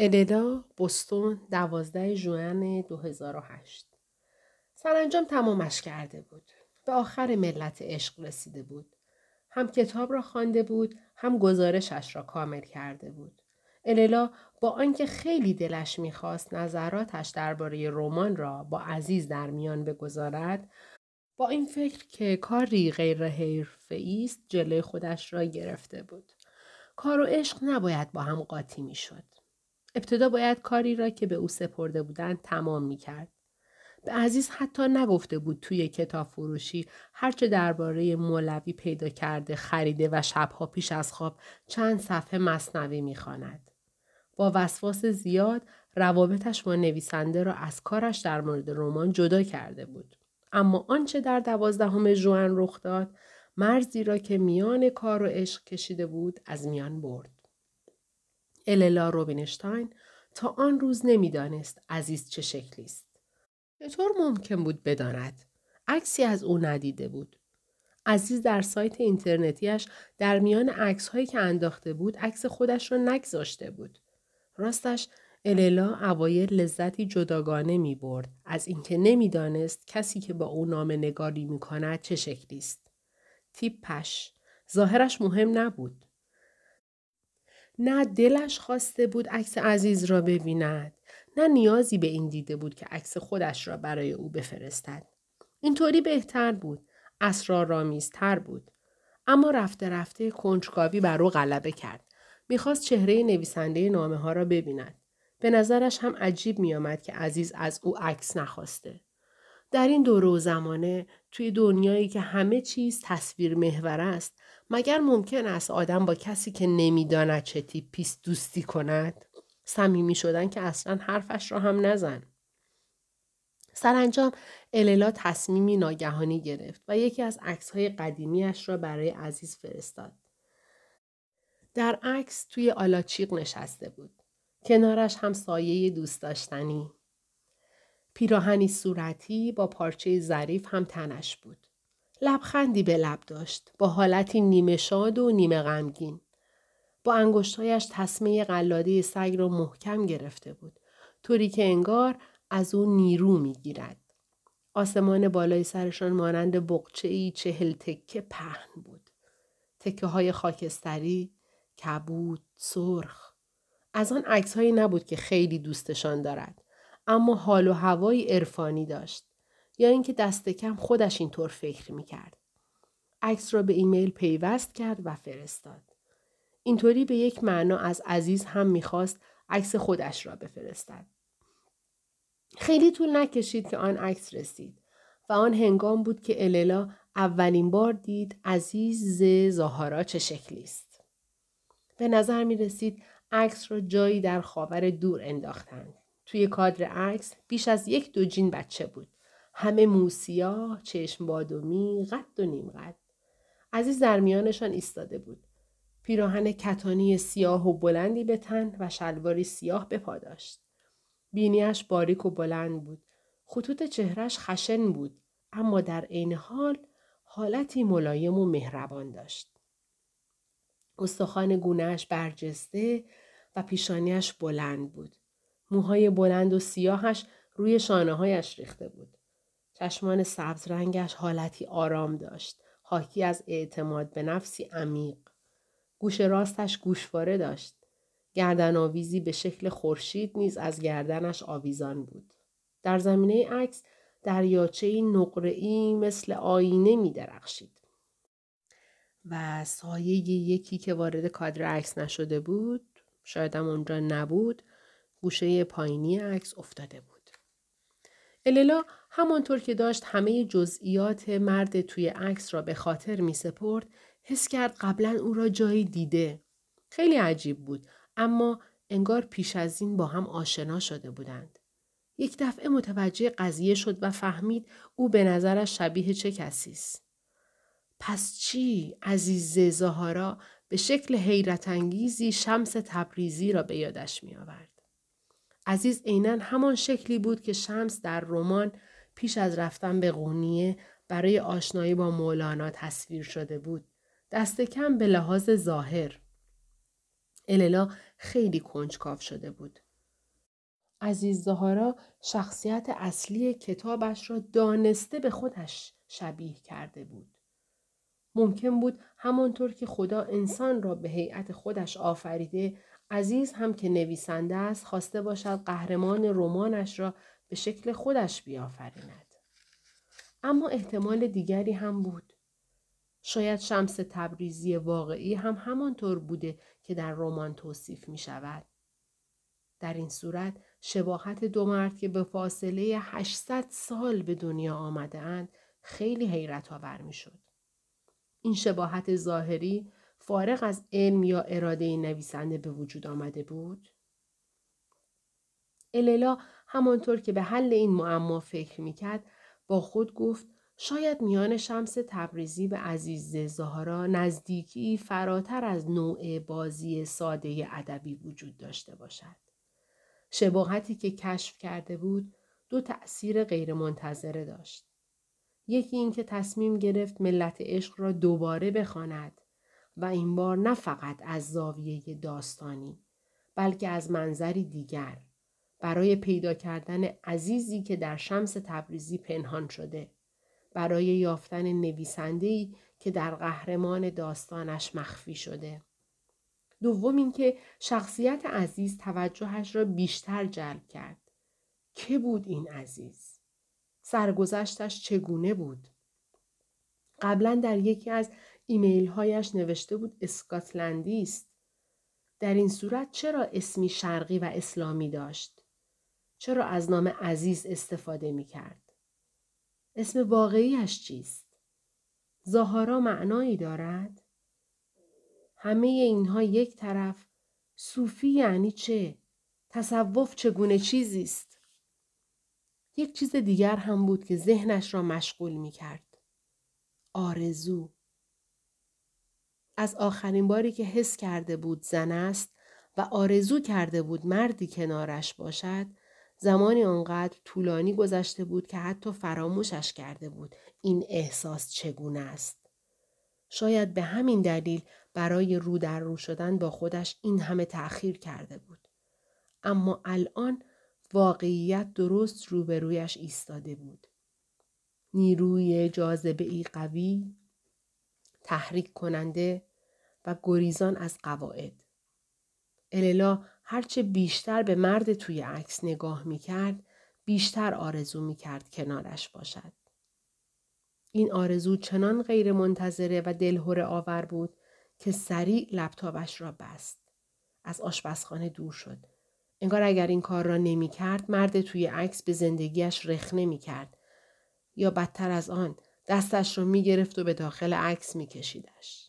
الدا، بوستون، 12 ژوئن 2008. سرانجام تمامش کرده بود. به آخر ملت عشق رسیده بود. هم کتاب را خوانده بود، هم گزارشش را کامل کرده بود. الدا با آنکه خیلی دلش می‌خواست نظراتش درباره رمان را با عزیز در میان بگذارد، با این فکر که کاری غیر حرفه‌ای است جلوی خودش را گرفته بود. کار و عشق نباید با هم قاطی می‌شد. ابتدا باید کاری را که به او سپرده بودند تمام می‌کرد. به عزیز حتی نگفته بود توی کتاب فروشی هرچه درباره مولوی پیدا کرده خریده و شبها پیش از خواب چند صفحه مثنوی می‌خواند. با وسواس زیاد روابطش با نویسنده را از کارش در مورد رمان جدا کرده بود. اما آنچه در 12 ژوئن رخ داد، مرزی را که میان کار و عشق کشیده بود از میان برد. اللا روبینشتاین تا آن روز نمیدانست عزیز چه شکلی است. چطور ممکن بود بداند؟ عکسی از او ندیده بود. عزیز در سایت اینترنتیش در میان عکس‌هایی که انداخته بود عکس خودش را نگذاشته بود. راستش اللا اوایل لذتی جداگانه می برد از اینکه نمیدانست کسی که با او نامه نگاری می کند چه شکلی است. تیپش، ظاهرش مهم نبود. نه دلش خواسته بود عکس عزیز را ببیند، نه نیازی به این دیده بود که عکس خودش را برای او بفرستد. اینطوری بهتر بود، اسرارآمیزتر بود. اما رفته رفته کنجکاوی بر او غلبه کرد. میخواست چهره نویسنده نامه ها را ببیند. به نظرش هم عجیب میامد که عزیز از او عکس نخواسته. در این دوره و زمانه توی دنیایی که همه چیز تصویر محور است، مگر ممکن است آدم با کسی که نمیداند چه تیپیست دوستی کند؟ صمیمی شدن که اصلا حرفش را هم نزن. سرانجام اللا تصمیمی ناگهانی گرفت و یکی از عکس‌های قدیمیش را برای عزیز فرستاد. در عکس توی آلاچیق نشسته بود. کنارش هم سایه دوست داشتنی. پیراهنی صورتی با پارچه ظریف هم تنش بود. لبخندی به لب داشت با حالتی نیمه شاد و نیمه غمگین. با انگشتایش تسمه قلاده سگ را محکم گرفته بود، طوری که انگار از او نیرو میگیرد. آسمان بالای سرشان مانند بقچه‌ای 40 تکه پهن بود. تکه های خاکستری، کبود، سرخ. از آن عکس‌هایی نبود که خیلی دوستشان دارد، اما حال و هوای عرفانی داشت، یا اینکه دست کم خودش اینطور فکر می‌کرد. عکس را به ایمیل پیوست کرد و فرستاد. اینطوری به یک معنا از عزیز هم می‌خواست عکس خودش را بفرستد. خیلی طول نکشید که آن عکس رسید و آن هنگام بود که اللا اولین بار دید عزیز زهارا چه شکلی است. به نظر می‌رسید عکس را جایی در خاور دور انداختند. توی کادر عکس بیش از 1-2 جین بچه بود. همه موسیا، چشم بادومی، قد و نیم قد. عزیز در میانشان ایستاده بود. پیراهن کتانی سیاه و بلندی به تن و شلواری سیاه به پا داشت. بینیش باریک و بلند بود. خطوط چهرش خشن بود، اما در عین حال حالتی ملایم و مهربان داشت. استخوان گونه‌اش برجسته و پیشانیش بلند بود. موهای بلند و سیاهش روی شانه‌هایش ریخته بود. چشمان سبز رنگش حالتی آرام داشت، حاکی از اعتماد به نفسی عمیق. گوش راستش گوشواره داشت. گردن آویزی به شکل خورشید نیز از گردنش آویزان بود. در زمینه عکس دریاچه‌ای نقره‌ای مثل آینه می‌درخشید و سایه یکی که وارد کادر عکس نشده بود، شاید هم اونجا نبود، گوشه پایینی عکس افتاده بود. اللا همانطور که داشت همه جزئیات مرد توی عکس را به خاطر می‌سپرد، حس کرد قبلا او را جایی دیده. خیلی عجیب بود، اما انگار پیش از این با هم آشنا شده بودند. یک دفعه متوجه قضیه شد و فهمید او به نظرش شبیه چه کسی است. پس چی عزیز زهارا به شکل حیرت انگیزی شمس تبریزی را به یادش می‌آورد. عزیز عیناً همان شکلی بود که شمس در رمان پیش از رفتن به قونیه برای آشنایی با مولانا تصویر شده بود. دست کم به لحاظ ظاهر. اللا خیلی کنجکاو شده بود. عزیز زهرا شخصیت اصلی کتابش را دانسته به خودش شبیه کرده بود. ممکن بود همانطور که خدا انسان را به هیئت خودش آفریده، عزیز هم که نویسنده است خواسته باشد قهرمان رمانش را به شکل خودش بیافریند. اما احتمال دیگری هم بود. شاید شمس تبریزی واقعی هم همانطور بوده که در رمان توصیف می شود. در این صورت شباهت دو مرد که به فاصله 800 سال به دنیا آمدند خیلی حیرت آور می شد. این شباهت ظاهری فارغ از علم یا اراده نویسنده به وجود آمده بود؟ اللا همانطور که به حل این معما فکر میکرد با خود گفت شاید میان شمس تبریزی به عزیز زهرا نزدیکی فراتر از نوع بازی ساده ادبی وجود داشته باشد. شباهتی که کشف کرده بود دو تأثیر غیرمنتظره داشت. یکی این که تصمیم گرفت ملت عشق را دوباره بخواند و این بار نه فقط از زاویه داستانی بلکه از منظری دیگر برای پیدا کردن عزیزی که در شمس تبریزی پنهان شده، برای یافتن نویسنده‌ای که در قهرمان داستانش مخفی شده. دوم این که شخصیت عزیز توجهش را بیشتر جلب کرد. که بود این عزیز؟ سرگذشتش چگونه بود؟ قبلا در یکی از ایمیل هایش نوشته بود اسکاتلندی است. در این صورت چرا اسمی شرقی و اسلامی داشت؟ چرا از نام عزیز استفاده می کرد؟ اسم واقعیش چیست؟ زهرا معنایی دارد؟ همه اینها یک طرف، صوفی یعنی چه؟ تصوف چگونه چیزی است؟ یک چیز دیگر هم بود که ذهنش را مشغول می کرد. آرزو. از آخرین باری که حس کرده بود زن است و آرزو کرده بود مردی کنارش باشد، زمانی آنقدر طولانی گذشته بود که حتی فراموشش کرده بود این احساس چگونه است. شاید به همین دلیل برای رو در رو شدن با خودش این همه تأخیر کرده بود. اما الان واقعیت درست روبرویش ایستاده بود. نیروی جاذبه‌ای قوی، تحریک کننده و گریزان از قواعد. اللا هرچه بیشتر به مرد توی عکس نگاه میکرد، بیشتر آرزو میکرد کنارش باشد. این آرزو چنان غیر منتظره و دلهره آور بود که سریع لپتاپش را بست. از آشپزخانه دور شد. انگار اگر این کار را نمیکرد، مرد توی عکس به زندگیش رخنه میکرد. یا بدتر از آن، دستش رو میگرفت و به داخل عکس میکشیدش.